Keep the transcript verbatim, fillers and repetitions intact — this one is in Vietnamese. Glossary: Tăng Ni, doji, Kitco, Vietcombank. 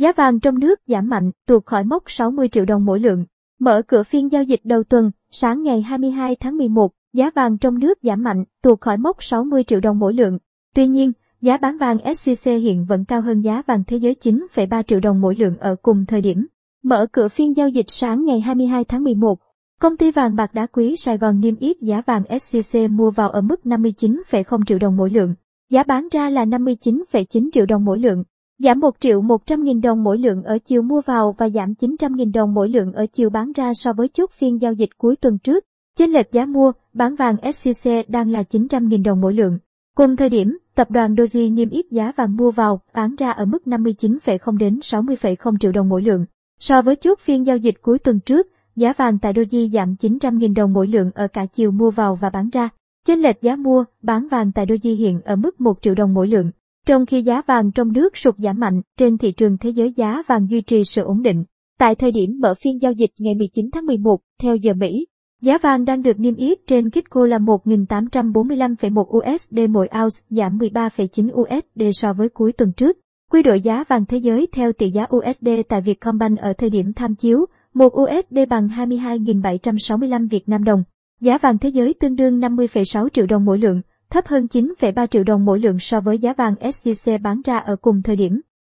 Giá vàng trong nước giảm mạnh, tuột khỏi mốc sáu mươi triệu đồng mỗi lượng. Mở cửa phiên giao dịch đầu tuần, sáng ngày hai mươi hai tháng mười một, giá vàng trong nước giảm mạnh, tuột khỏi mốc sáu mươi triệu đồng mỗi lượng. Tuy nhiên, giá bán vàng ét gi xê hiện vẫn cao hơn giá vàng thế giới chín phẩy ba triệu đồng mỗi lượng ở cùng thời điểm. Mở cửa phiên giao dịch sáng ngày hai mươi hai tháng mười một, công ty vàng bạc đá quý Sài Gòn niêm yết giá vàng ét gi xê mua vào ở mức năm mươi chín phẩy không triệu đồng mỗi lượng. Giá bán ra là năm mươi chín phẩy chín triệu đồng mỗi lượng, giảm một triệu một trăm nghìn đồng mỗi lượng ở chiều mua vào và giảm chín trăm nghìn đồng mỗi lượng ở chiều bán ra so với chốt phiên giao dịch cuối tuần trước. Chênh lệch giá mua, bán vàng ét gi xê đang là chín trăm nghìn đồng mỗi lượng. Cùng thời điểm, tập đoàn Doji niêm yết giá vàng mua vào, bán ra ở mức năm mươi chín phẩy không đến sáu mươi phẩy không triệu đồng mỗi lượng. So với chốt phiên giao dịch cuối tuần trước, giá vàng tại Doji giảm chín trăm nghìn đồng mỗi lượng ở cả chiều mua vào và bán ra. Chênh lệch giá mua, bán vàng tại Doji hiện ở mức một triệu đồng mỗi lượng. Trong khi giá vàng trong nước sụt giảm mạnh, trên thị trường thế giới giá vàng duy trì sự ổn định. Tại thời điểm mở phiên giao dịch ngày mười chín tháng mười một, theo giờ Mỹ, giá vàng đang được niêm yết trên Kitco là một nghìn tám trăm bốn mươi lăm phẩy một đô la Mỹ mỗi ounce, giảm mười ba phẩy chín đô la Mỹ so với cuối tuần trước. Quy đổi giá vàng thế giới theo tỷ giá u ét đê tại Vietcombank ở thời điểm tham chiếu, một đô la Mỹ bằng hai mươi hai nghìn bảy trăm sáu mươi lăm Việt Nam đồng. Giá vàng thế giới tương đương năm mươi phẩy sáu triệu đồng mỗi lượng, thấp hơn chín phẩy ba triệu đồng mỗi lượng so với giá vàng ét gi xê bán ra ở cùng thời điểm.